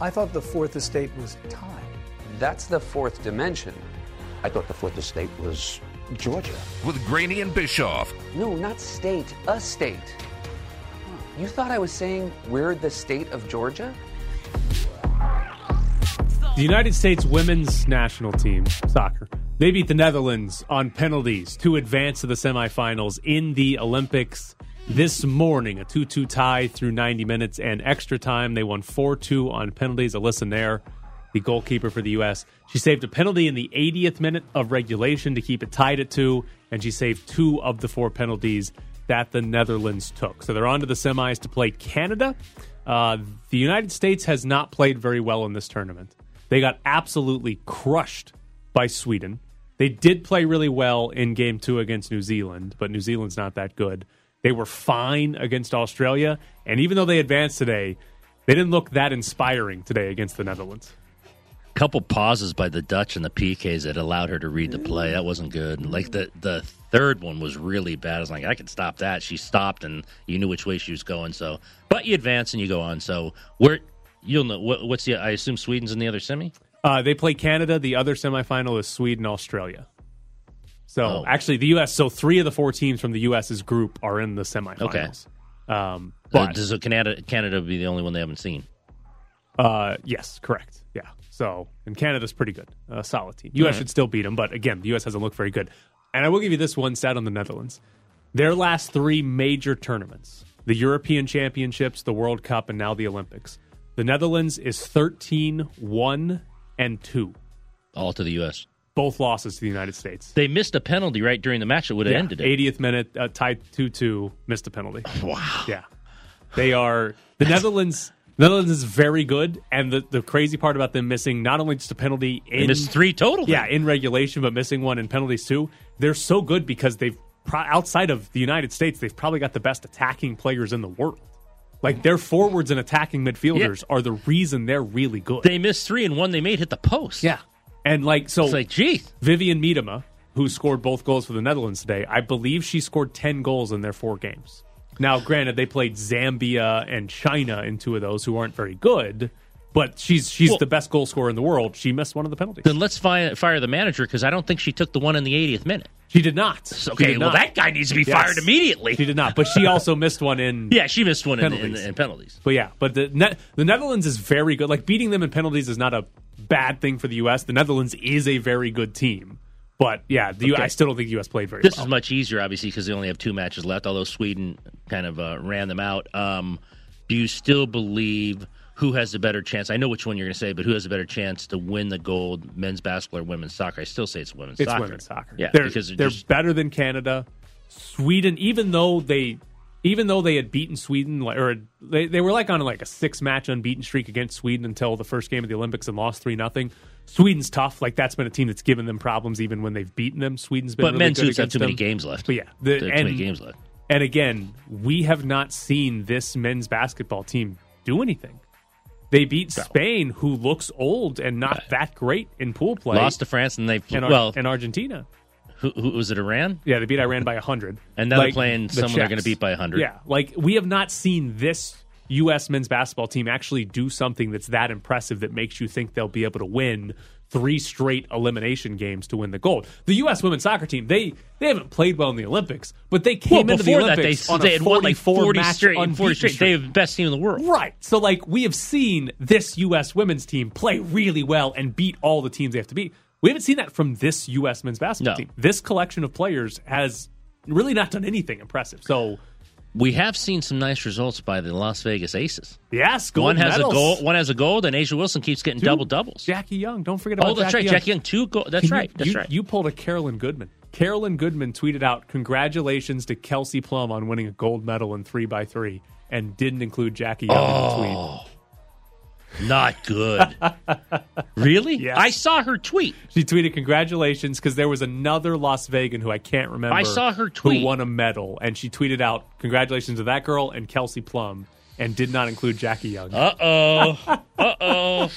I thought the fourth estate was time. That's the fourth dimension. I thought the fourth estate was Georgia. With Graney and Bischoff. No, not state, a state. You thought I was saying we're the state of Georgia? The United States women's national team, soccer, they beat the Netherlands on penalties to advance to the semifinals in the Olympics this morning. A 2-2 tie through 90 minutes and extra time. They won 4-2 on penalties. Alyssa Naeher, the goalkeeper for the U.S., she saved a penalty in the 80th minute of regulation to keep it tied at 2, and she saved 2 of the 4 penalties that the Netherlands took. So they're on to the semis to play Canada. The United States has not played very well in this tournament. They got absolutely crushed by Sweden. They did play really well in Game 2 against New Zealand, but New Zealand's not that good. They were fine against Australia, and even though they advanced today, they didn't look that inspiring today against the Netherlands. A couple pauses by the Dutch and the PKs that allowed her to read the play. That wasn't good. Like the third one was really bad. I was like, I can stop that. She stopped, and you knew which way she was going. So, but you advance and you go on. So we're... You'll know what's the. I assume Sweden's in the other semi. They play Canada. The other semifinal is Sweden, Australia. So actually, the U.S. So 3 of the 4 teams from the U.S.'s group are in the semifinals. Okay. But so Canada would be the only one they haven't seen. Yes, correct. Yeah. So and Canada's pretty good, solid team. U.S. should still beat them, but again, the U.S. hasn't looked very good. And I will give you this one stat on the Netherlands: their last 3 major tournaments, the European Championships, the World Cup, and now the Olympics. The Netherlands is 13-1-2. All to the U.S. Both losses to the United States. They missed a penalty right during the match. It would have ended it. 80th minute, tied 2-2, missed a penalty. Wow. Yeah. They are... The Netherlands is very good, and the crazy part about them missing not only just a penalty in... They missed 3 total. Yeah, in regulation, but missing one in penalties too. They're so good because they've... Outside of the United States, they've probably got the best attacking players in the world. Like, their forwards and attacking midfielders are the reason they're really good. They missed 3 and 1 they made hit the post. Yeah. And, like, so... It's like, geez. Vivian Miedema, who scored both goals for the Netherlands today, I believe she scored 10 goals in their 4 games. Now, granted, they played Zambia and China in 2 of those, who aren't very good, but she's the best goal scorer in the world. She missed one of the penalties. Then let's fire the manager, because I don't think she took the one in the 80th minute. She did not. Okay, well, that guy needs to be fired immediately. She did not, but she also missed one in penalties. Yeah, she missed one in penalties. But yeah, but the Netherlands is very good. Like, beating them in penalties is not a bad thing for the U.S. The Netherlands is a very good team. But yeah, I still don't think the U.S. played very well. This is much easier, obviously, because they only have 2 matches left, although Sweden kind of ran them out. Do you still believe who has the better chance? I know which one you're going to say, but who has a better chance to win the gold, men's basketball or women's soccer? I still say it's women's soccer. It's women's soccer. Yeah, because they're better than Canada. Sweden, even though they had beaten Sweden, or they were like on like a 6-match unbeaten streak against Sweden until the first game of the Olympics and lost 3-0. Sweden's tough. Like, that's been a team that's given them problems even when they've beaten them. Sweden's been really good against them. But men's have too many games left. But yeah. Too many games left. And again, we have not seen this men's basketball team do anything. They beat Spain, who looks old and not that great in pool play. Lost to France, and they've and Argentina. Who was it? Iran? Yeah, they beat Iran by 100, and now they're playing someone they're going to beat by 100. Yeah, like, we have not seen this U.S. men's basketball team actually do something that's that impressive that makes you think they'll be able to win 3 straight elimination games to win the gold. The U.S. women's soccer team, they haven't played well in the Olympics, but they came into the Olympics on a 44-match straight. They have the best team in the world. Right. So, like, we have seen this U.S. women's team play really well and beat all the teams they have to beat. We haven't seen that from this U.S. men's basketball team. This collection of players has really not done anything impressive. So... We have seen some nice results by the Las Vegas Aces. Yes, gold medals. One has a gold, and A'ja Wilson keeps getting double doubles. Jackie Young, don't forget about Jackie Young. Oh, that's right. Jackie Young, 2 goals. That's right. You pulled a Carolyn Goodman. Carolyn Goodman tweeted out, "Congratulations to Kelsey Plum on winning a gold medal in 3x3," and didn't include Jackie Young in the tweet. Not good. Really? Yeah. I saw her tweet. She tweeted congratulations because there was another Las Vegan who I can't remember. I saw her tweet. Who won a medal. And she tweeted out congratulations to that girl and Kelsey Plum and did not include Jackie Young. Uh-oh. Uh-oh.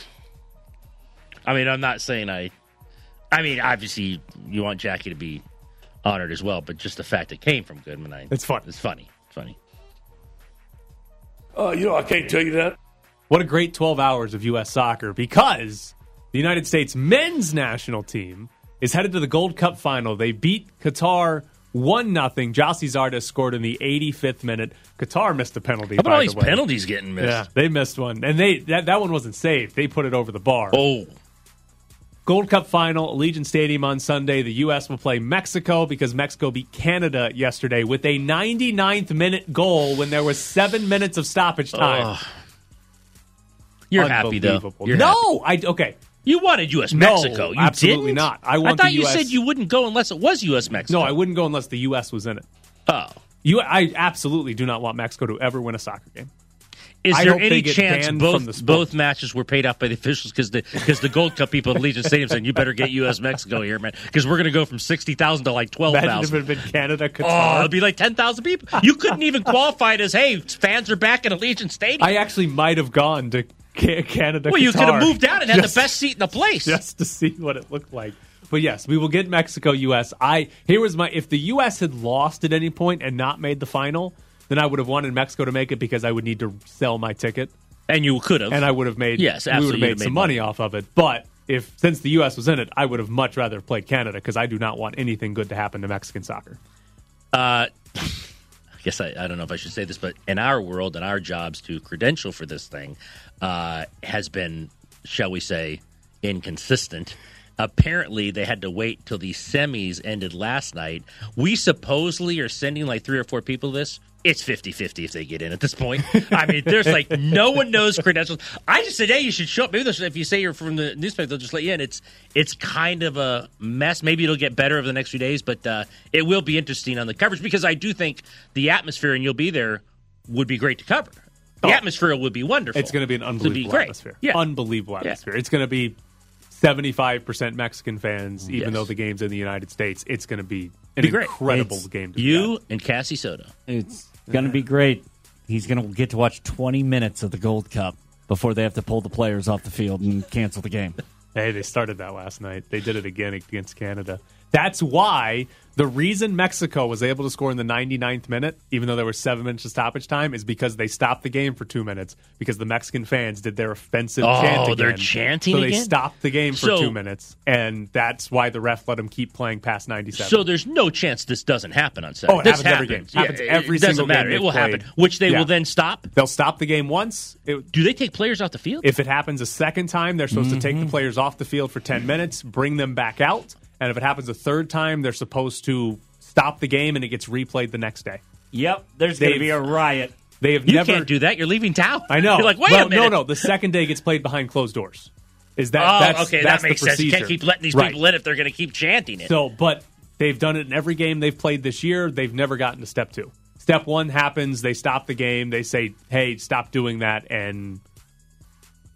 I mean, I'm not saying I mean, obviously you want Jackie to be honored as well, but just the fact it came from Goodman. It's funny. You know, I can't tell you that. What a great 12 hours of U.S. soccer, because the United States men's national team is headed to the Gold Cup final. They beat Qatar 1-0. Jossie Zardes scored in the 85th minute. Qatar missed a penalty. How about all these penalties getting missed? Yeah, they missed one. And that one wasn't saved. They put it over the bar. Oh. Gold Cup final, Allegiant Stadium on Sunday. The U.S. will play Mexico because Mexico beat Canada yesterday with a 99th-minute goal when there was 7 minutes of stoppage time. Oh. You're happy, though. Okay. You wanted U.S.-Mexico. No, absolutely didn't? Not. I thought you said you wouldn't go unless it was U.S.-Mexico. No, I wouldn't go unless the U.S. was in it. Oh. I absolutely do not want Mexico to ever win a soccer game. Is there any chance both matches were paid off by the officials because the Gold Cup people at Allegiant Stadium said, you better get U.S.-Mexico here, man, because we're going to go from 60,000 to like 12,000. Imagine if it had been Canada, Qatar. Oh, it would be like 10,000 people. You couldn't even qualify it as, hey, fans are back at Allegiant Stadium. I actually might have gone to Canada, Qatar. Well, you could have moved out and had the best seat in the place. Just to see what it looked like. But yes, we will get Mexico, U.S. If the U.S. had lost at any point and not made the final, then I would have wanted Mexico to make it because I would need to sell my ticket. And you could have. And I would have made, yes, absolutely, we would have made some money off of it. But since the U.S. was in it, I would have much rather played Canada because I do not want anything good to happen to Mexican soccer. I guess I don't know if I should say this, but in our world, in our jobs to credential for this thing has been, shall we say, inconsistent. Apparently, they had to wait till the semis ended last night. We supposedly are sending like 3 or 4 people this. It's 50-50 if they get in at this point. I mean, there's like no one knows credentials. I just said, hey, you should show up. Maybe if you say you're from the newspaper, they'll just let you in. It's kind of a mess. Maybe it'll get better over the next few days, but it will be interesting on the coverage because I do think the atmosphere, and you'll be there, would be great to cover. The atmosphere would be wonderful. It's going to be an unbelievable atmosphere. Yeah. Unbelievable atmosphere. Yeah. It's going to be 75% Mexican fans, even though the game's in the United States. It's going to be incredible game. You and Cassie Soto. It's going to be great. He's going to get to watch 20 minutes of the Gold Cup before they have to pull the players off the field and cancel the game. Hey, they started that last night. They did it again against Canada. That's why the reason Mexico was able to score in the 99th minute, even though there were 7 minutes of stoppage time, is because they stopped the game for 2 minutes because the Mexican fans did their offensive chant again. Oh, they're chanting again? So they stopped the game for 2 minutes, and that's why the ref let them keep playing past 97. So there's no chance this doesn't happen on Saturday. Oh, it happens every game. It happens every single game. It doesn't matter. It will happen, which they will then stop? They'll stop the game once. Do they take players off the field? If it happens a second time, they're supposed to take the players off the field for 10 minutes, bring them back out. And if it happens a third time, they're supposed to stop the game and it gets replayed the next day. Yep, there's going to be a riot. You can't do that. You're leaving town. I know. You're like, wait a minute. No. The second day gets played behind closed doors. That makes sense. You can't keep letting these people in if they're going to keep chanting it. So, but they've done it in every game they've played this year. They've never gotten to step two. Step one happens. They stop the game. They say, hey, stop doing that. And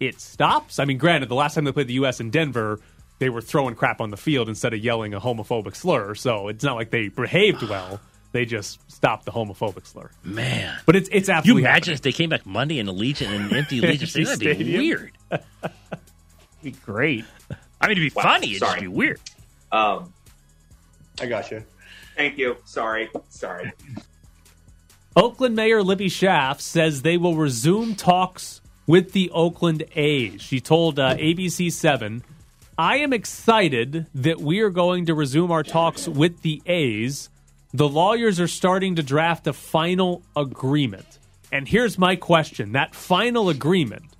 it stops. I mean, granted, the last time they played the U.S. in Denver, they were throwing crap on the field instead of yelling a homophobic slur. So it's not like they behaved well. They just stopped the homophobic slur. Man. But it's absolutely. You imagine if they came back Monday in Allegiant and empty Allegiant Stadium? That'd be weird. It'd be great. I mean, it'd be funny. It'd just be weird. I got you. Thank you. Sorry. Oakland Mayor Libby Schaaf says they will resume talks with the Oakland A's. She told ABC7... I am excited that we are going to resume our talks with the A's. The lawyers are starting to draft a final agreement. And here's my question. That final agreement,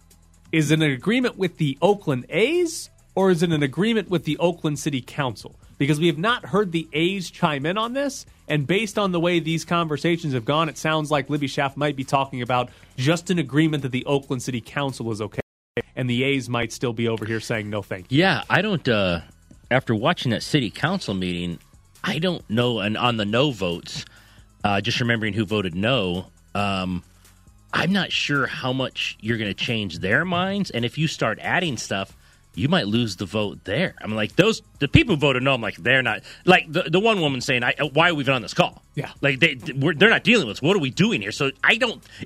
is it an agreement with the Oakland A's or is it an agreement with the Oakland City Council? Because we have not heard the A's chime in on this. And based on the way these conversations have gone, it sounds like Libby Schaaf might be talking about just an agreement that the Oakland City Council is okay. And the A's might still be over here saying no thank you. Yeah, I don't, after watching that city council meeting, I don't know, and on the no votes, just remembering who voted no, I'm not sure how much you're going to change their minds. And if you start adding stuff, you might lose the vote there. I mean, like, the people who voted no, I'm like, they're not. Like, the one woman saying, why are we even on this call? Yeah. Like, they're not dealing with this. What are we doing here? So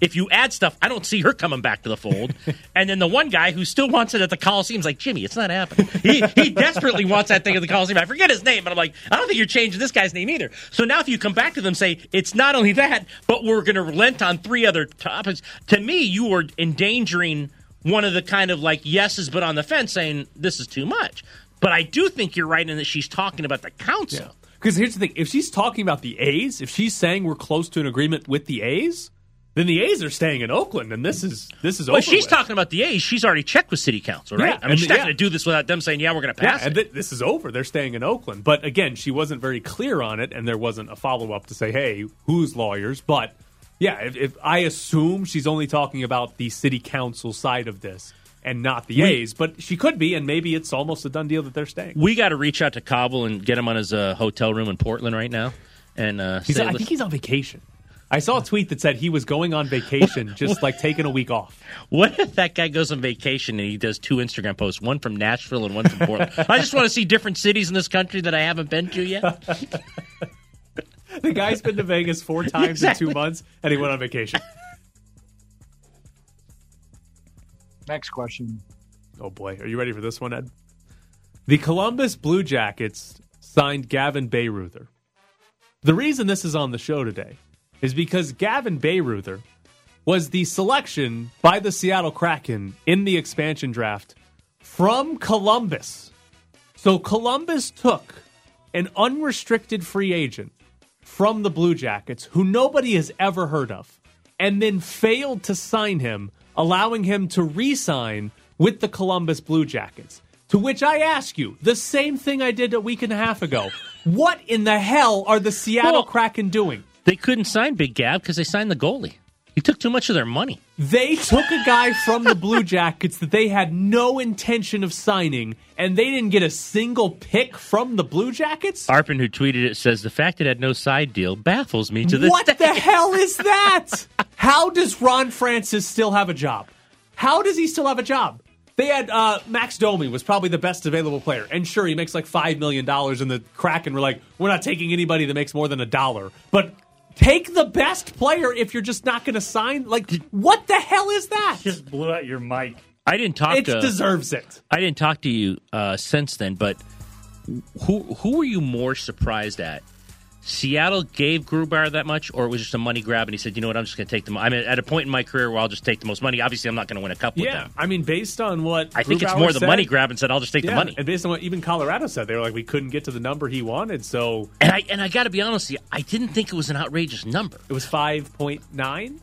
if you add stuff, I don't see her coming back to the fold. And then the one guy who still wants it at the Coliseum's like, Jimmy, it's not happening. He desperately wants that thing at the Coliseum. I forget his name, but I'm like, I don't think you're changing this guy's name either. So now if you come back to them and say, it's not only that, but we're going to relent on three other topics, to me, you are endangering one of the kind of like yeses but on the fence saying this is too much. But I do think you're right in that she's talking about the council. Because here's the thing. If she's talking about the A's, if she's saying we're close to an agreement with the A's, then the A's are staying in Oakland, and this is over. Well, she's talking about the A's. She's already checked with city council, right? Yeah, I mean, she's not going to do this without them saying, yeah, we're going to pass it. And this is over. They're staying in Oakland. But, again, she wasn't very clear on it, and there wasn't a follow-up to say, hey, who's lawyers? But yeah, if I assume she's only talking about the city council side of this and not the A's, but she could be, and maybe it's almost a done deal that they're staying. We got to reach out to Kaval and get him on his hotel room in Portland right now. And I think he's on vacation. I saw a tweet that said he was going on vacation, just like taking a week off. What if that guy goes on vacation and he does two Instagram posts, one from Nashville and one from Portland? I just want to see different cities in this country that I haven't been to yet. The guy's been to Vegas 4 times in 2 months, and he went on vacation. Next question. Oh, boy. Are you ready for this one, Ed? The Columbus Blue Jackets signed Gavin Bayreuther. The reason this is on the show today is because Gavin Bayreuther was the selection by the Seattle Kraken in the expansion draft from Columbus. So Columbus took an unrestricted free agent from the Blue Jackets, who nobody has ever heard of, and then failed to sign him, allowing him to re-sign with the Columbus Blue Jackets. To which I ask you, the same thing I did a week and a half ago. What in the hell are the Seattle Kraken doing? They couldn't sign Big Gav because they signed the goalie. He took too much of their money. They took a guy from the Blue Jackets that they had no intention of signing, and they didn't get a single pick from the Blue Jackets? Arpin, who tweeted it, says, the fact it had no side deal baffles me to this day. What the hell is that? How does Ron Francis still have a job? How does he still have a job? They had Max Domi was probably the best available player. And sure, he makes like $5 million, and the Kraken were like, we're not taking anybody that makes more than $1. But take the best player if you're just not going to sign. Like, what the hell is that? You just blew out your mic. I didn't talk to you. It deserves it. I didn't talk to you since then, but who were you more surprised at? Seattle gave Grubauer that much, or it was just a money grab, and he said, you know what, I'm just going to take them. I'm at a point in my career where I'll just take the most money. Obviously, I'm not going to win a cup with them. Yeah, I mean, based on what I think it's more said, the money grab, and said, I'll just take the money. And based on what even Colorado said, they were like, we couldn't get to the number he wanted, so. And I got to be honest with you, I didn't think it was an outrageous number. It was 5.9,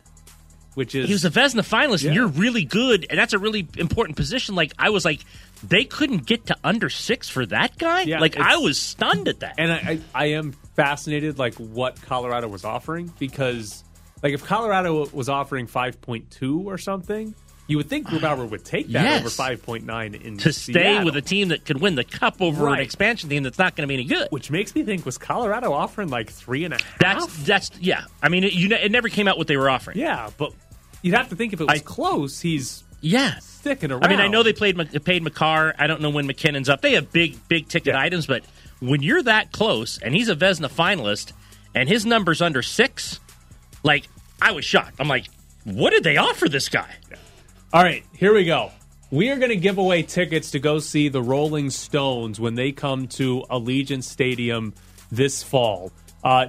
which is. He was a Vezina finalist, and you're really good, and that's a really important position. Like, I was like, they couldn't get to under 6 for that guy? Yeah, like, I was stunned at that. And I am fascinated, like, what Colorado was offering, because, like, if Colorado was offering 5.2 or something, you would think Grubauer would take that over 5.9 in to stay Seattle. With a team that could win the cup over an expansion team that's not going to be any good. Which makes me think, was Colorado offering, like, 3.5? That's I mean, it never came out what they were offering. Yeah, but you'd have to think if it was close, he's sticking around. I mean, I know they paid McCarr. I don't know when McKinnon's up. They have big ticket items, but when you're that close, and he's a Vezina finalist, and his number's under 6, like, I was shocked. I'm like, what did they offer this guy? Yeah. All right, here we go. We are going to give away tickets to go see the Rolling Stones when they come to Allegiant Stadium this fall.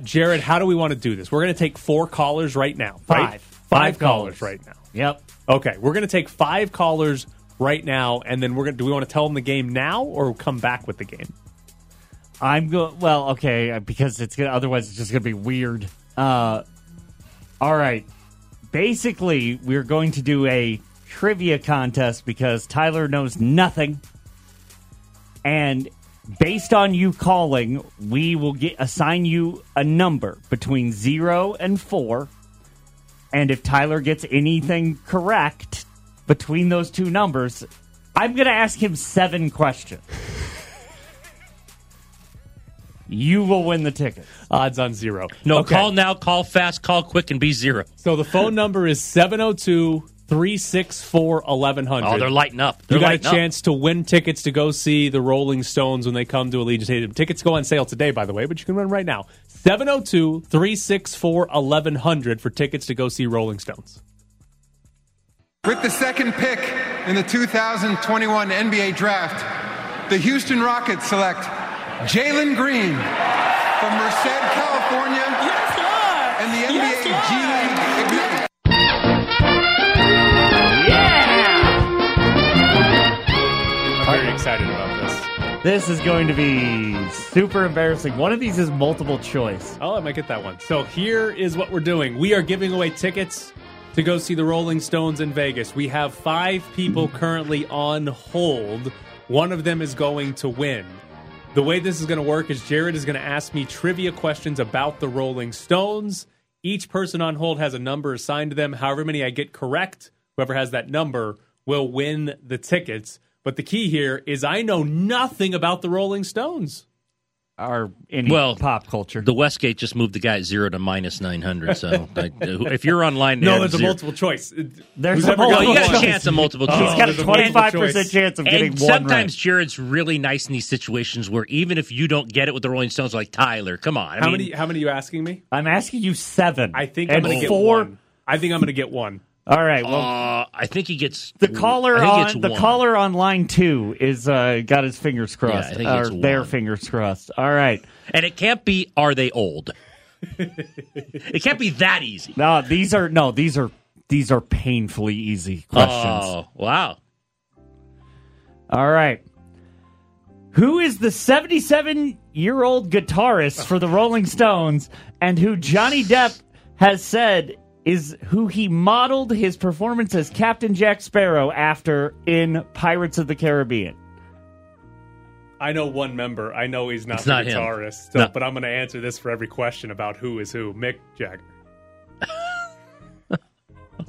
Jared, how do we want to do this? We're going to take 4 callers right now. Right? Five callers right now. Yep. Okay, we're going to take 5 callers right now, and then do we want to tell them the game now or come back with the game? Okay, because otherwise it's just going to be weird. All right. Basically, we're going to do a trivia contest because Tyler knows nothing. And based on you calling, we will assign you a number between 0 and 4. And if Tyler gets anything correct between those two numbers, I'm going to ask him 7 questions. you will win the ticket. Odds on zero. No, okay. Call now, call fast, call quick, and be zero. So the phone number is 702-364-1100. Oh, they're lighting up. They're you got a chance to win tickets to go see the Rolling Stones when they come to Allegiant Stadium. Tickets go on sale today, by the way, but you can win right now. 702-364-1100 for tickets to go see Rolling Stones. With the second pick in the 2021 NBA Draft, the Houston Rockets select Jalen Green from Merced, California, and the NBA G League Ignite. I'm very excited about this. This is going to be super embarrassing. One of these is multiple choice. Oh, I might get that one. So here is what we're doing. We are giving away tickets to go see the Rolling Stones in Vegas. We have 5 people currently on hold. One of them is going to win. The way this is going to work is Jared is going to ask me trivia questions about the Rolling Stones. Each person on hold has a number assigned to them. However many I get correct, whoever has that number will win the tickets. But the key here is I know nothing about the Rolling Stones. Or any pop culture. The Westgate just moved the guy at zero to minus 900. So if you're online, no, there's a multiple choice. There's a multiple choice. You got a chance of multiple choice. He's got a 25% chance of getting one right. Sometimes Jared's really nice in these situations where even if you don't get it with the Rolling Stones, like Tyler, come on. How many are you asking me? I'm asking you 7. I think I'm going to get 4. I think I'm going to get 1. All right. Well, I think he gets the caller on line 2 is got his fingers crossed, or their fingers crossed. All right, and it can't be. Are they old? It can't be that easy. No, these are painfully easy questions. Oh wow! All right, who is the 77-year-old guitarist for the Rolling Stones, and who Johnny Depp has said is who he modeled his performance as Captain Jack Sparrow after in Pirates of the Caribbean? I know one member. I know he's not a guitarist, no. But I'm going to answer this for every question about who is who. Mick Jagger.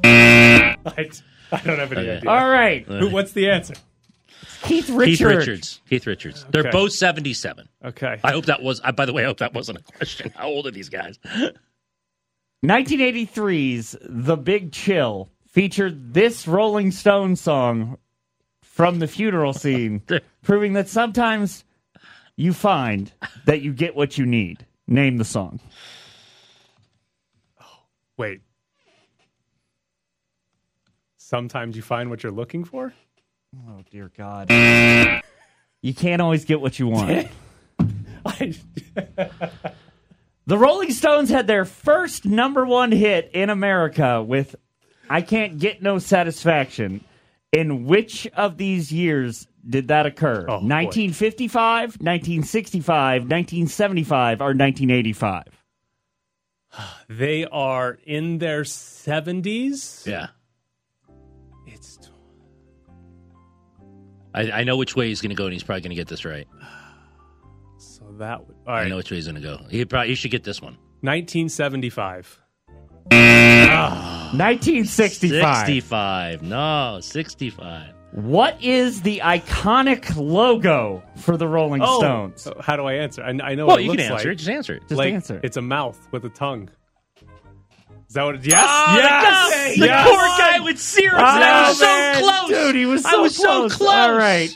I don't have any idea. All right. What's the answer? Keith Richards. Keith Richards. Okay. They're both 77. Okay. By the way, I hope that wasn't a question. How old are these guys? 1983's The Big Chill featured this Rolling Stone song from the funeral scene, proving that sometimes you find that you get what you need. Name the song. Oh, wait. Sometimes you find what you're looking for? Oh, dear God. You can't always get what you want. The Rolling Stones had their first #1 hit in America with I Can't Get No Satisfaction. In which of these years did that occur? Oh, 1955, 1965, 1975, or 1985? They are in their 70s? Yeah. I know which way he's going to go, and he's probably going to get this right. I know which way he's going to go. He should get this one. 1975. 1965. 65. No, 65. What is the iconic logo for the Rolling Stones? How do I answer? I know what it looks like. Well, you can answer it. Just answer it. Answer it. It's a mouth with a tongue. Is that what it is? Yes. Oh, yes. The poor guy with syrup. I was so close. Dude, he was so close. All right.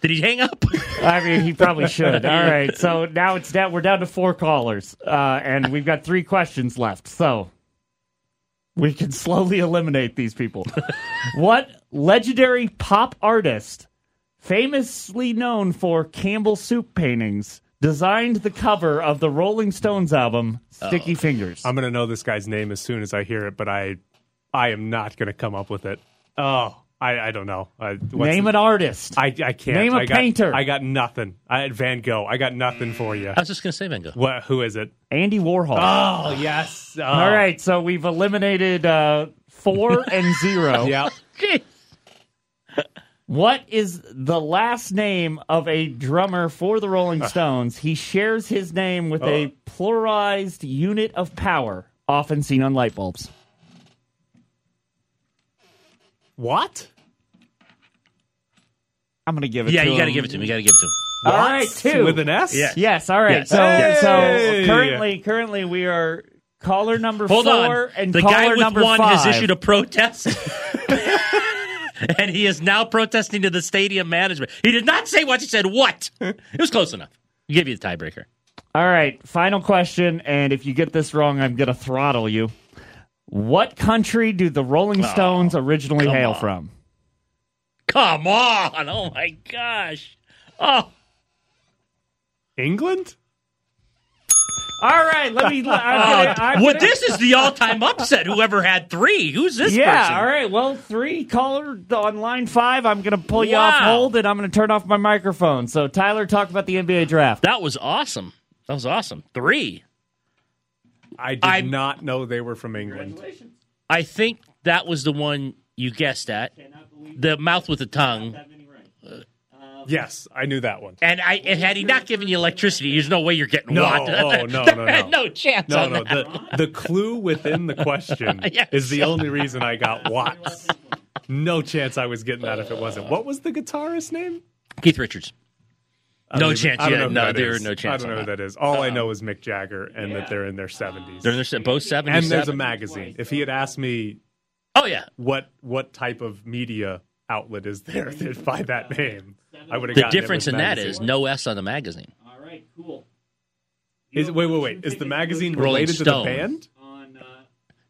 Did he hang up? I mean, he probably should. All right, so now it's down. We're down to 4 callers, and we've got 3 questions left. So we can slowly eliminate these people. What legendary pop artist, famously known for Campbell soup paintings, designed the cover of the Rolling Stones album "Sticky Fingers"? I'm going to know this guy's name as soon as I hear it, but I am not going to come up with it. Oh. I don't know. Name an artist. I can't. Name a painter. I got nothing. Van Gogh. I got nothing for you. I was just going to say Van Gogh. Who is it? Andy Warhol. Oh, yes. Oh. All right, so we've eliminated 4 and 0. Yeah. What is the last name of a drummer for the Rolling Stones? He shares his name with a pluralized unit of power, often seen on light bulbs. What? I'm going to give it to him. Yeah, you got to give it to him. All right, two. With an S? Yeah. Yes, all right. Yes. So, so currently we are caller number four and the caller number five. The guy with one has issued a protest. And he is now protesting to the stadium management. He did not say what. He said what. It was close enough. I'll give you the tiebreaker. All right, final question, and if you get this wrong, I'm going to throttle you. What country do the Rolling Stones originally hail from? Come on! Oh, my gosh. Oh, England? All right, let me... this is the all-time upset, whoever had three. Who's this person? Yeah, all right, well, three, caller on line five. I'm going to pull you off hold, and I'm going to turn off my microphone. So, Tyler, talk about the NBA draft. That was awesome. That was awesome. Three. I did not know they were from England. I think that was the one you guessed at. The mouth with the tongue. Yes, I knew that one. And had he not given you electricity, there's no way you're getting water. No chance on that. The clue within the question is the only reason I got watts. No chance I was getting that if it wasn't. What was the guitarist's name? Keith Richards. No chance. No chance. I don't know who that is. All I know is Mick Jagger and that they're in their 70s. They're in their both 70s. And there's a magazine. If he had asked me what type of media outlet is there by that name, I would have gotten it. The difference in that is no S on the magazine. All right, cool. Wait. Is the magazine related to the band?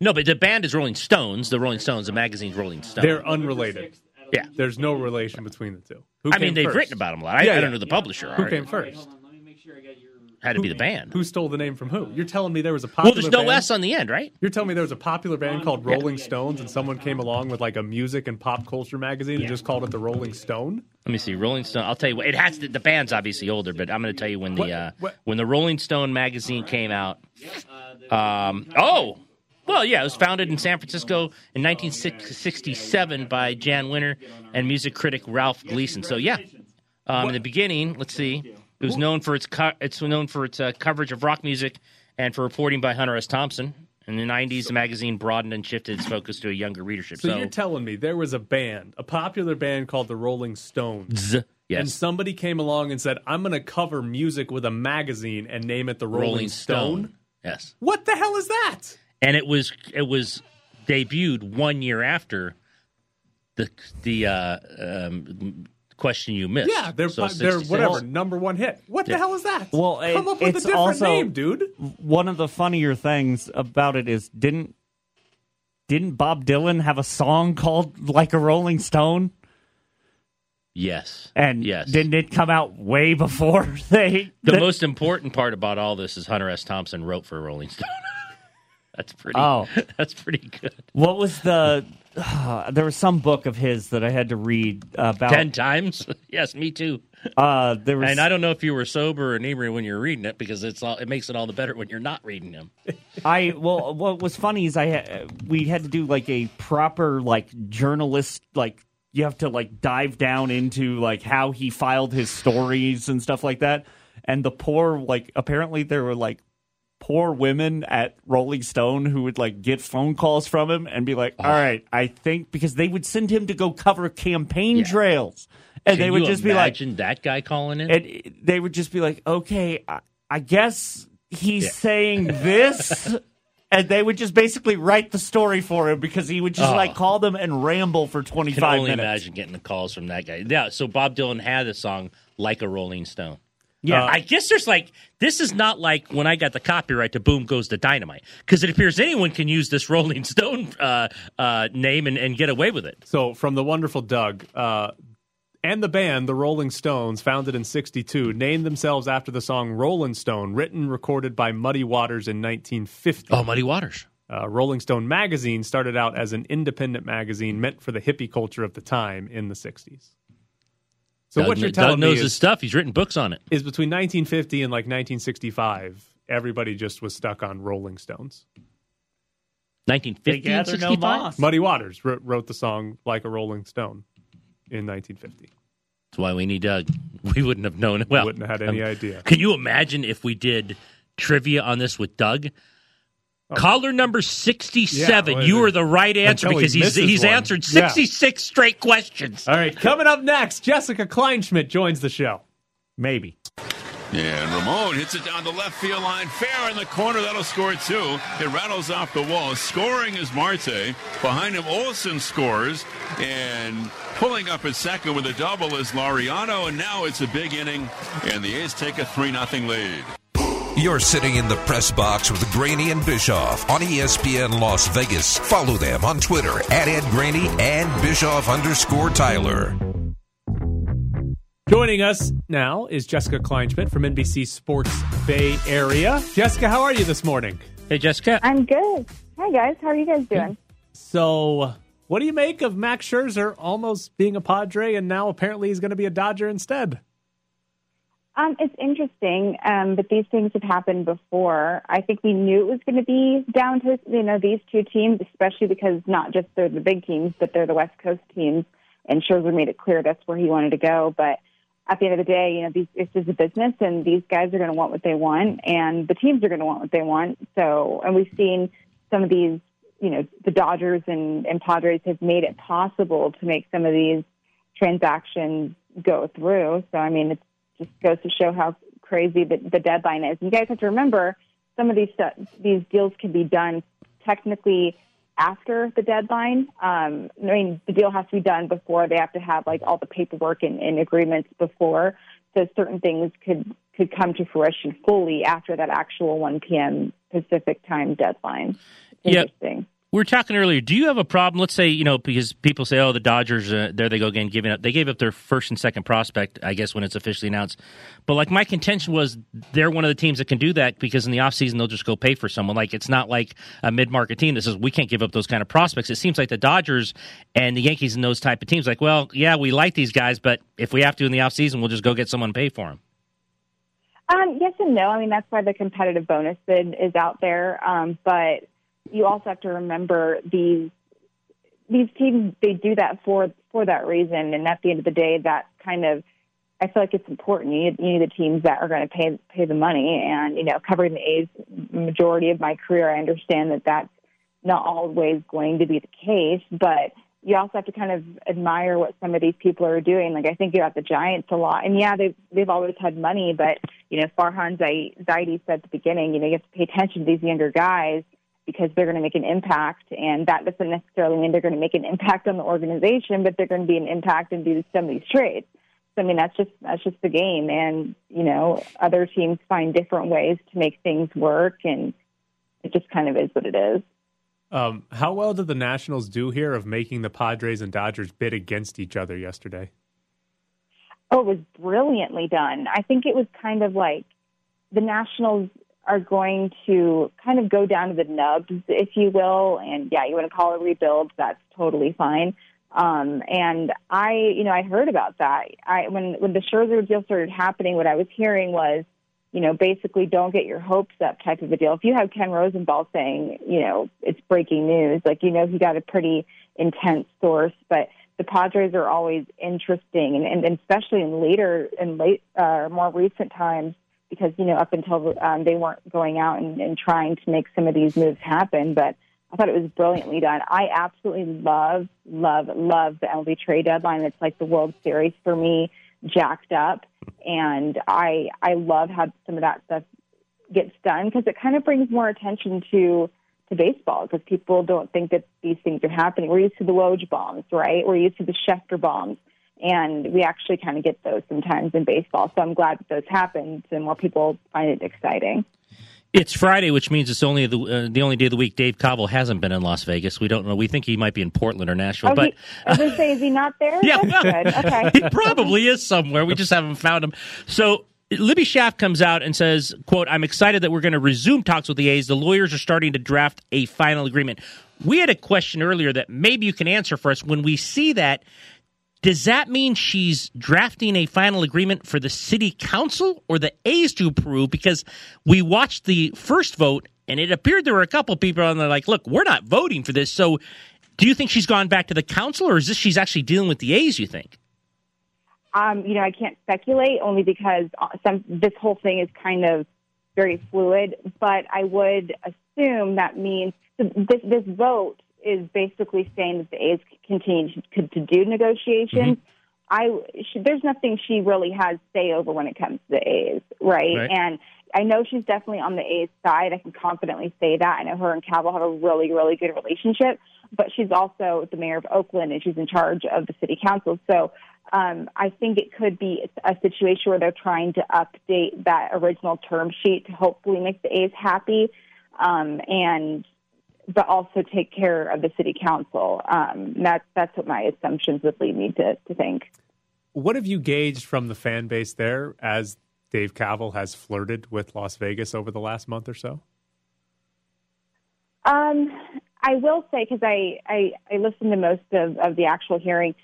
No, but the band is Rolling Stones. The Rolling Stones. The magazine's Rolling Stone. They're unrelated. Yeah, there's no relation between the two. They've written about them a lot. I don't know the publisher. Who came first? Let me make sure I got your... Had to be the band. Who stole the name from who? You're telling me there was a popular band? Well, there's no S on the end, right? You're telling me there was a popular band called Rolling Stones and someone came along with like a music and pop culture magazine and just called it the Rolling Stone? Let me see. Rolling Stone. I'll tell you what. It has to, the band's obviously older, but I'm going to tell you when the Rolling Stone magazine came out. Well, yeah, it was founded in San Francisco in 1967 by Jann Wenner and music critic Ralph Gleason. So, in the beginning, let's see, it was known for its coverage of rock music and for reporting by Hunter S. Thompson. In the 90s, the magazine broadened and shifted its focus to a younger readership. So you're telling me there was a band, a popular band called the Rolling Stones. Yes. And somebody came along and said, I'm going to cover music with a magazine and name it the Rolling Stone? Yes. What the hell is that? And it was debuted 1 year after the question you missed. Yeah, they're whatever number one hit. What the hell is that? Well, come up with a different name, dude. One of the funnier things about it is didn't Bob Dylan have a song called Like a Rolling Stone? Yes. And didn't it come out way before they? The most important part about all this is Hunter S. Thompson wrote for Rolling Stone. That's pretty good. What was the... there was some book of his that I had to read about... 10 times? Yes, me too. And I don't know if you were sober or inebriated when you were reading it, because it makes it all the better when you're not reading them. What was funny is we had to do like a proper like journalist... like you have to like dive down into like how he filed his stories and stuff like that. And the poor... like apparently there were like poor women at Rolling Stone who would like get phone calls from him and be like, all right, I think, because they would send him to go cover campaign trails. And they would just be like, imagine that guy calling in. And they would just be like, okay, I guess he's saying this. And they would just basically write the story for him because he would just like call them and ramble for 25 minutes. I can only imagine getting the calls from that guy. Yeah. So Bob Dylan had a song Like a Rolling Stone. Yeah, I guess there's like, this is not like when I got the copyright to Boom Goes the Dynamite, because it appears anyone can use this Rolling Stone name and get away with it. So from the wonderful Doug, and the band, the Rolling Stones, founded in 1962, named themselves after the song Rolling Stone, written and recorded by Muddy Waters in 1950. Oh, Muddy Waters. Rolling Stone magazine started out as an independent magazine meant for the hippie culture of the time in the 60s. So Doug, what you're telling me is, his stuff. He's written books on it. Is between 1950 and like 1965, everybody just was stuck on Rolling Stones. 1950 and 65? Muddy Waters wrote the song Like a Rolling Stone in 1950. That's why we need Doug. We wouldn't have known it. Well, we wouldn't have had any idea. Can you imagine if we did trivia on this with Doug? Caller number 67, you are the right answer because he's answered 66 straight questions. All right, coming up next, Jessica Kleinschmidt joins the show. Maybe. Yeah, and Ramon hits it down the left field line. Fair in the corner. That'll score two. It rattles off the wall. Scoring is Marte. Behind him, Olsen scores. And pulling up at second with a double is Laureano. And now it's a big inning. And the A's take a 3-0 lead. You're sitting in the press box with Graney and Bischoff on ESPN Las Vegas. Follow them on Twitter @EdGraney and Bischoff_Tyler. Joining us now is Jessica Kleinschmidt from NBC Sports Bay Area. Jessica, how are you this morning? Hey, Jessica. I'm good. Hi, guys. How are you guys doing? So, what do you make of Max Scherzer almost being a Padre and now apparently he's going to be a Dodger instead? It's interesting, but these things have happened before. I think we knew it was going to be down to, these two teams, especially because not just they're the big teams, but they're the West Coast teams, and Scherzer made it clear that's where he wanted to go. But at the end of the day, this is a business, and these guys are going to want what they want, and the teams are going to want what they want. So, and we've seen some of these, the Dodgers and Padres have made it possible to make some of these transactions go through. So, it's just goes to show how crazy the deadline is. You guys have to remember, some of these deals can be done technically after the deadline. The deal has to be done before. They have to have all the paperwork and agreements before. So certain things could come to fruition fully after that actual 1 p.m. Pacific time deadline. Interesting. Yep. We were talking earlier. Do you have a problem? Let's say, because people say, the Dodgers, there they go again, giving up. They gave up their first and second prospect, I guess, when it's officially announced. But, my contention was they're one of the teams that can do that because in the offseason they'll just go pay for someone. It's not like a mid-market team that says, we can't give up those kind of prospects. It seems like the Dodgers and the Yankees and those type of teams, we like these guys, but if we have to in the offseason, we'll just go get someone and pay for them. Yes and no. That's why the competitive bonus bid is out there. But you also have to remember these teams, they do that for that reason. And at the end of the day, that I feel like it's important. You need the teams that are going to pay the money. And, covering the A's majority of my career, I understand that that's not always going to be the case. But you also have to admire what some of these people are doing. I think about the Giants a lot. And, they've always had money. But, Farhan Zaidi said at the beginning, you have to pay attention to these younger guys, because they're going to make an impact, and that doesn't necessarily mean they're going to make an impact on the organization, but they're going to be an impact and do some of these trades. So, that's just the game. And, other teams find different ways to make things work, and it just is what it is. How well did the Nationals do here of making the Padres and Dodgers bid against each other yesterday? Oh, it was brilliantly done. I think it was the Nationals are going to go down to the nubs, if you will. And you want to call it rebuild, that's totally fine. And I heard about that. When the Scherzer deal started happening, what I was hearing was, basically don't get your hopes up type of a deal. If you have Ken Rosenbaum saying, it's breaking news, he got a pretty intense source, but the Padres are always interesting. And especially in more recent times, because, up until they weren't going out and trying to make some of these moves happen. But I thought it was brilliantly done. I absolutely love the MLB trade deadline. It's the World Series for me, jacked up. And I love how some of that stuff gets done, because it brings more attention to baseball, because people don't think that these things are happening. We're used to the Woj bombs, right? We're used to the Schefter bombs. And we actually get those sometimes in baseball. So I'm glad that those happened, and more people find it exciting. It's Friday, which means it's only the only day of the week Dave Kaval hasn't been in Las Vegas. We don't know. We think he might be in Portland or Nashville. Is he not there? Yeah, that's good. Okay. He probably is somewhere. We just haven't found him. So Libby Schaaf comes out and says, quote, "I'm excited that we're going to resume talks with the A's. The lawyers are starting to draft a final agreement." We had a question earlier that maybe you can answer for us. When we see that, does that mean she's drafting a final agreement for the city council or the A's to approve? Because we watched the first vote, and it appeared there were a couple people on there look, we're not voting for this. So do you think she's gone back to the council, or is this she's actually dealing with the A's, you think? I can't speculate, only because this whole thing is very fluid. But I would assume that means this vote is basically saying that the A's continue to do negotiations. there's nothing she really has say over when it comes to the A's, right? And I know she's definitely on the A's side. I can confidently say that. I know her and Kaval have a really, really good relationship, but she's also the mayor of Oakland, and she's in charge of the city council. So I think it could be a situation where they're trying to update that original term sheet to hopefully make the A's happy, but also take care of the city council. That's what my assumptions would lead me to think. What have you gauged from the fan base there as Dave Kaval has flirted with Las Vegas over the last month or so? I will say, because I listened to most of the actual hearing,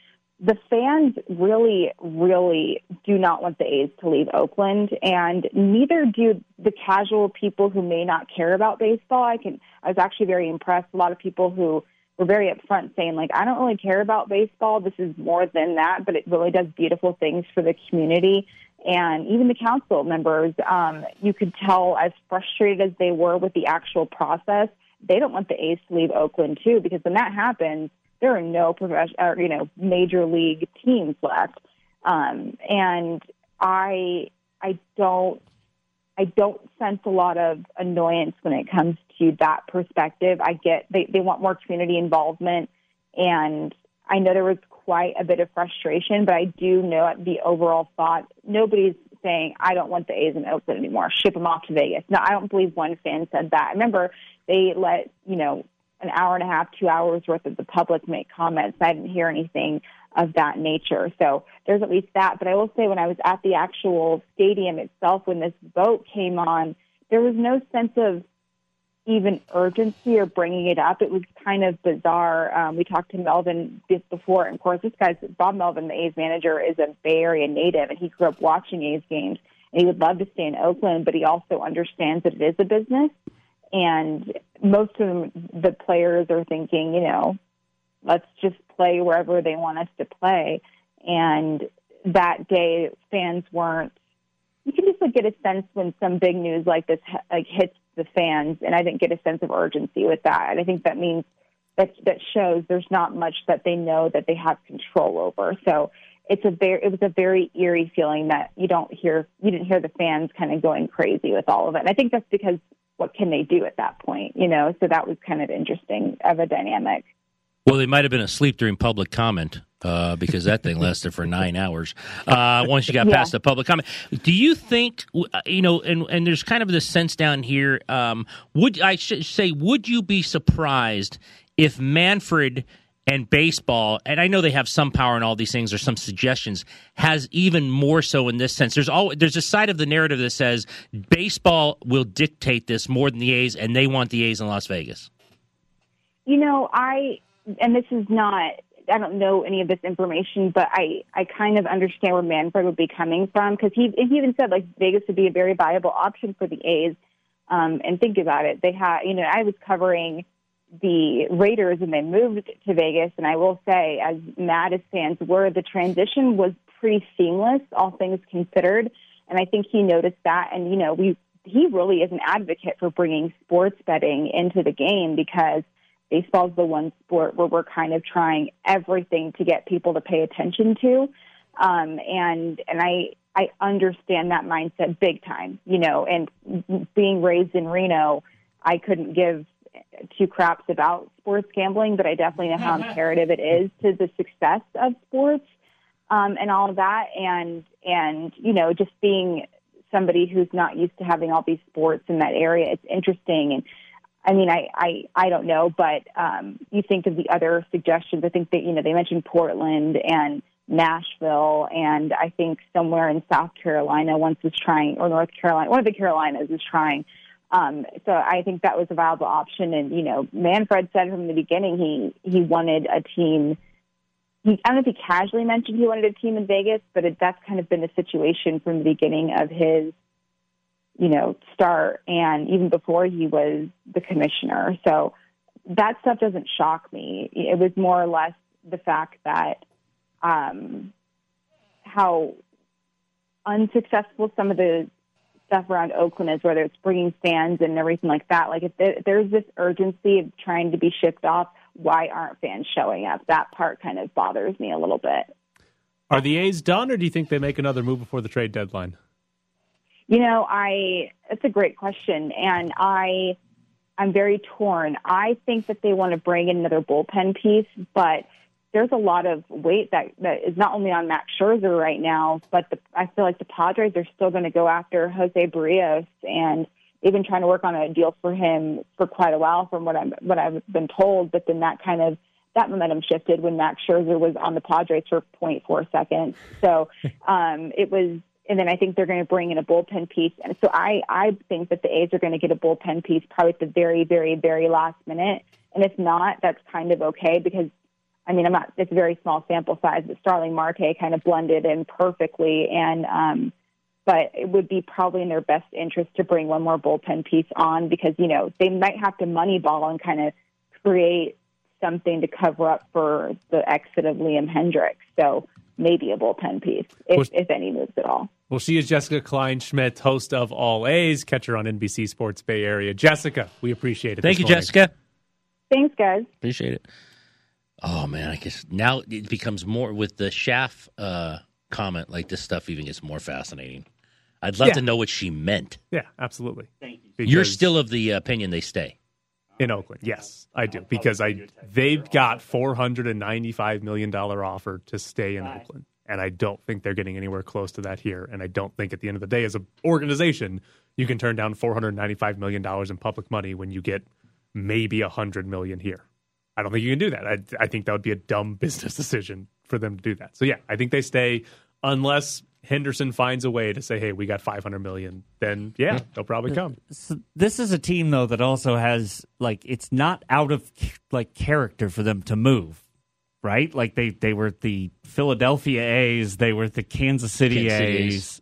the fans really, really do not want the A's to leave Oakland, and neither do the casual people who may not care about baseball. I was actually very impressed. A lot of people who were very upfront saying, like, I don't really care about baseball. This is more than that, but it really does beautiful things for the community. And even the council members, you could tell, as frustrated as they were with the actual process, they don't want the A's to leave Oakland, too, because when that happens, there are no major league teams left, and I don't sense a lot of annoyance when it comes to that perspective. I get they want more community involvement, and I know there was quite a bit of frustration, but I do know the overall thought. Nobody's saying, I don't want the A's in Oakland anymore. Ship them off to Vegas. No, I don't believe one fan said that. I remember they let an hour and a half, 2 hours worth of the public make comments. I didn't hear anything of that nature. So there's at least that. But I will say, when I was at the actual stadium itself, when this vote came on, there was no sense of even urgency or bringing it up. It was kind of bizarre. We talked to Melvin before, and of course, this guy's Bob Melvin, the A's manager, is a Bay Area native, and he grew up watching A's games, and he would love to stay in Oakland, but he also understands that it is a business. And most of them, the players are thinking, let's just play wherever they want us to play. And that day, fans weren't. You can just get a sense when some big news like this hits the fans, and I didn't get a sense of urgency with that. And I think that means that shows there's not much that they know that they have control over. So it was a very eerie feeling that you didn't hear the fans kind of going crazy with all of it. And I think that's because, what can they do at that point? So that was kind of interesting of a dynamic. Well, they might have been asleep during public comment because that thing lasted for 9 hours once you got past the public comment. Do you think, and there's kind of this sense down here, would you be surprised if Manfred and baseball, and I know they have some power in all these things or some suggestions, has even more so in this sense. There's a side of the narrative that says baseball will dictate this more than the A's, and they want the A's in Las Vegas. I don't know any of this information, but I kind of understand where Manfred would be coming from, because he even said, Vegas would be a very viable option for the A's. And think about it. They had, I was covering the Raiders, and they moved to Vegas. And I will say, as mad as fans were, the transition was pretty seamless, all things considered. And I think he noticed that. And, he really is an advocate for bringing sports betting into the game, because baseball is the one sport where we're kind of trying everything to get people to pay attention to. And I understand that mindset big time, and being raised in Reno, I couldn't give two craps about sports gambling, but I definitely know how imperative it is to the success of sports and all of that. And just being somebody who's not used to having all these sports in that area, it's interesting. And I mean, I don't know, but you think of the other suggestions. I think that, they mentioned Portland and Nashville, and I think somewhere in South Carolina once was trying, or North Carolina, one of the Carolinas was trying. So I think that was a viable option. And, Manfred said from the beginning he wanted a team. I don't know if he casually mentioned he wanted a team in Vegas, but that's kind of been the situation from the beginning of his, start, and even before he was the commissioner. So that stuff doesn't shock me. It was more or less the fact that how unsuccessful some of the stuff around Oakland is, whether it's bringing fans and everything like that. If there's this urgency of trying to be shipped off, why aren't fans showing up? That part kind of bothers me a little bit. Are the A's done, or do you think they make another move before the trade deadline? You know, that's a great question, and I'm very torn. I think that they want to bring in another bullpen piece, but there's a lot of weight that is not only on Max Scherzer right now, but I feel like the Padres are still going to go after José Berríos, and they've been trying to work on a deal for him for quite a while, from what I've been told. But then that momentum shifted when Max Scherzer was on the Padres for 0.4 seconds. So it was. And then I think they're going to bring in a bullpen piece. And so I think that the A's are going to get a bullpen piece probably at the very, very, very last minute. And if not, that's kind of okay because, I mean, it's a very small sample size, but Starling Marte kind of blended in perfectly. And but it would be probably in their best interest to bring one more bullpen piece on because, you know, they might have to moneyball and kind of create something to cover up for the exit of Liam Hendricks. So maybe a bullpen piece, if any moves at all. Well, she is Jessica Kleinschmidt, host of All A's, catcher on NBC Sports Bay Area. Jessica, we appreciate it. Thank you, Jessica. Thanks, guys. Appreciate it. Oh, man, I guess now it becomes more with the Schaaf comment, like this stuff even gets more fascinating. I'd love to know what she meant. Yeah, absolutely. Thank you. Because you're still of the opinion they stay. In Oakland, yes, I do, because they've got $495 million offer to stay in Oakland, and I don't think they're getting anywhere close to that here, and I don't think at the end of the day as an organization you can turn down $495 million in public money when you get maybe $100 million here. I don't think you can do that. I think that would be a dumb business decision for them to do that. So, yeah, I think they stay unless Henderson finds a way to say, hey, we got $500 million, then, yeah, they'll probably come. So this is a team, though, that also has, like, it's not out of, like, character for them to move, right? Like, they were the Philadelphia A's, they were the Kansas City A's,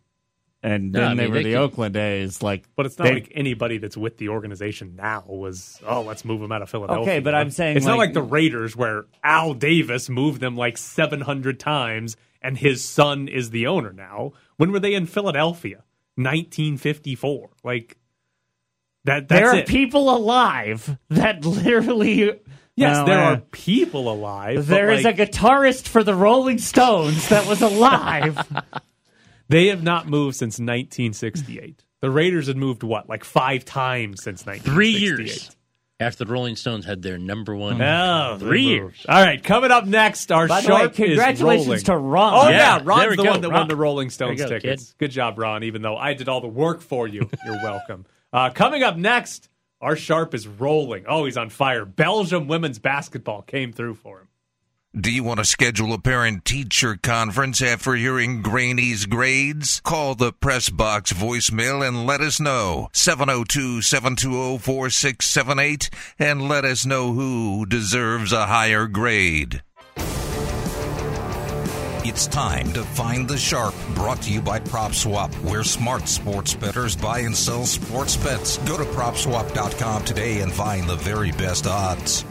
and then they were the Oakland A's. Like, but it's not like anybody that's with the organization now was, let's move them out of Philadelphia. Okay, but I'm saying it's not like the Raiders where Al Davis moved them, like, 700 times and his son is the owner now. When were they in Philadelphia? 1954. Like, that's there are people alive that literally... Yes, there are people alive. There is a guitarist for the Rolling Stones that was alive. They have not moved since 1968. The Raiders had moved, five times since 1968. 3 years. After the Rolling Stones had their number one. Oh, 3 years. All right, coming up next, our shark is congratulations to Ron. Oh, yeah, Ron's the one that won the Rolling Stones tickets. Good job, Ron, even though I did all the work for you. You're welcome. Coming up next, our sharp is rolling. Oh, he's on fire. Belgium women's basketball came through for him. Do you want to schedule a parent-teacher conference after hearing Granny's grades? Call the Press Box voicemail and let us know. 702-720-4678 and let us know who deserves a higher grade. It's time to Find the Sharp, brought to you by PropSwap, where smart sports bettors buy and sell sports bets. Go to PropSwap.com today and find the very best odds.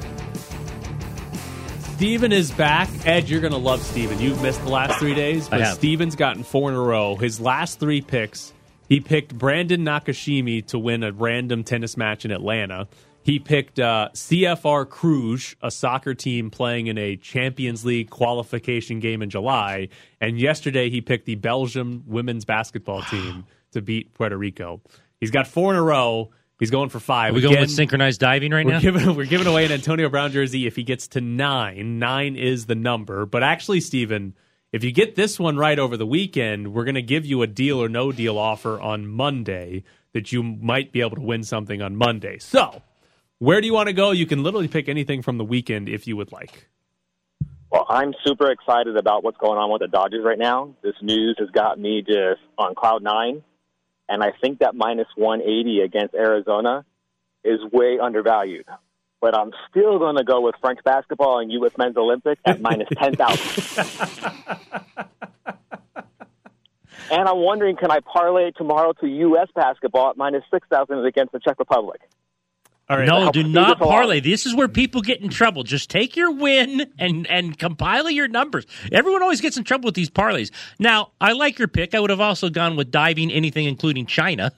Steven is back. Ed, you're going to love Steven. You've missed the last 3 days, but Steven's gotten four in a row. His last three picks, he picked Brandon Nakashima to win a random tennis match in Atlanta. He picked CFR Cluj, a soccer team playing in a Champions League qualification game in July. And yesterday he picked the Belgium women's basketball team to beat Puerto Rico. He's got four in a row. He's going for five. Are we going with synchronized diving right now? We're giving away an Antonio Brown jersey if he gets to nine. Nine is the number. But actually, Steven, if you get this one right over the weekend, we're going to give you a deal or no deal offer on Monday that you might be able to win something on Monday. So where do you want to go? You can literally pick anything from the weekend if you would like. Well, I'm super excited about what's going on with the Dodgers right now. This news has got me just on cloud nine. And I think that minus 180 against Arizona is way undervalued. But I'm still going to go with French basketball and U.S. Men's Olympics at minus 10,000. And I'm wondering, can I parlay tomorrow to U.S. basketball at minus 6,000 against the Czech Republic? All right. No, do not parlay. This is where people get in trouble. Just take your win and compile your numbers. Everyone always gets in trouble with these parlays. Now, I like your pick. I would have also gone with diving anything, including China.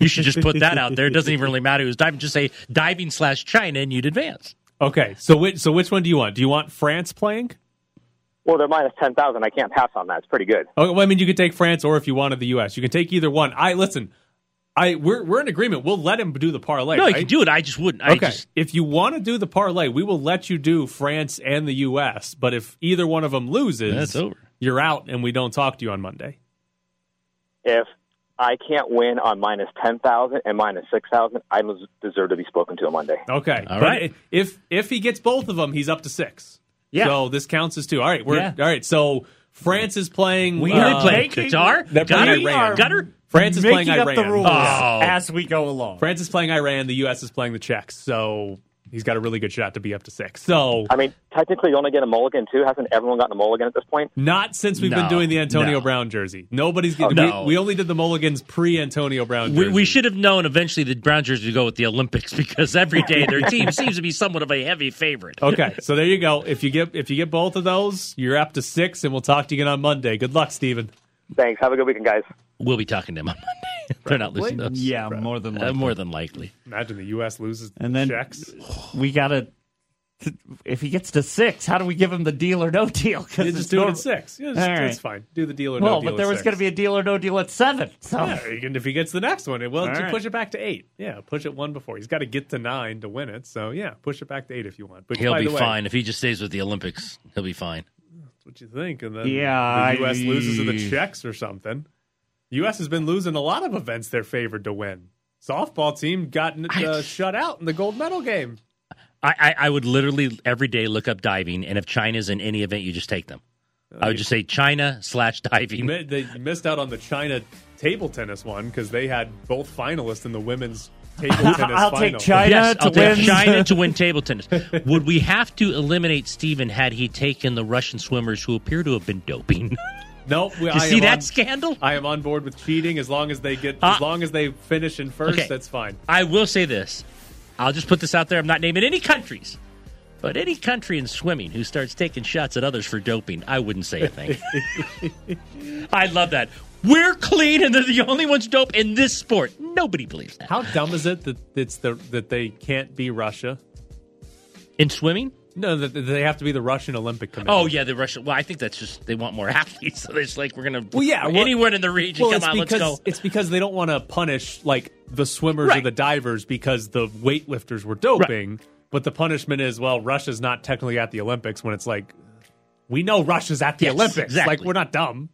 You should just put that out there. It doesn't even really matter who's diving. Just say diving / China, and you'd advance. Okay. So which one do you want? Do you want France playing? Well, they're minus 10,000. I can't pass on that. It's pretty good. Okay, well, I mean, you could take France, or if you wanted the U.S., you can take either one. We're in agreement. We'll let him do the parlay. No, right? He can do it. I just wouldn't. If you want to do the parlay, we will let you do France and the U.S. But if either one of them loses, that's over. You're out, and we don't talk to you on Monday. If I can't win on minus 10,000 and minus 6,000, I deserve to be spoken to on Monday. Okay. All right. But if he gets both of them, he's up to 6. Yeah. So this counts as 2. All right. All right. So France is playing. Are they playing Qatar? They're playing Iran. France is playing Iran. Making up the rules as we go along. France is playing Iran. The U.S. is playing the Czechs. So he's got a really good shot to be up to 6. So I mean, technically you only get a mulligan too. Hasn't everyone gotten a mulligan at this point? Not since we've been doing the Antonio Brown jersey. Nobody's getting we only did the mulligans pre-Antonio Brown jersey. We should have known eventually the Brown jersey would go with the Olympics because every day their team seems to be somewhat of a heavy favorite. Okay, so there you go. If you get both of those, you're up to 6, and we'll talk to you again on Monday. Good luck, Steven. Thanks. Have a good weekend, guys. We'll be talking to them on Monday. They're not losing those. Yeah, probably. More than likely. Imagine the U.S. loses and then checks. We got to... If he gets to 6, how do we give him the deal or no deal? You just do it at 6. Yeah, it's fine. Do the deal or no deal. Well, but there was going to be a deal or no deal at 7. So. Yeah, and if he gets the next one, push it back to 8. Yeah, push it one before. He's got to get to 9 to win it. So, yeah, push it back to 8 if you want. But he'll be fine. If he just stays with the Olympics, he'll be fine. That's what you think. And then the U.S. loses to the Czechs or something. U.S. has been losing a lot of events they're favored to win. Softball team got shut out in the gold medal game. I would literally every day look up diving, and if China's in any event, you just take them. I would just say China/diving. They missed out on the China table tennis one because they had both finalists in the women's table tennis final. Take China to win table tennis. Would we have to eliminate Steven had he taken the Russian swimmers who appear to have been doping? No, scandal? I am on board with cheating as long as they finish in first. Okay. That's fine. I will say this. I'll just put this out there. I'm not naming any countries, but any country in swimming who starts taking shots at others for doping, I wouldn't say a thing. I love that. We're clean, and they're the only ones dope in this sport. Nobody believes that. How dumb is it that that they can't be Russia in swimming? No, they have to be the Russian Olympic Committee. Oh, yeah, the Russian. Well, I think that's just they want more athletes. So it's like we're going to anyone in the region. Let's go. It's because they don't want to punish the swimmers or the divers because the weightlifters were doping. Right. But the punishment is, Russia's not technically at the Olympics when it's we know Russia's at the Olympics. Exactly. We're not dumb.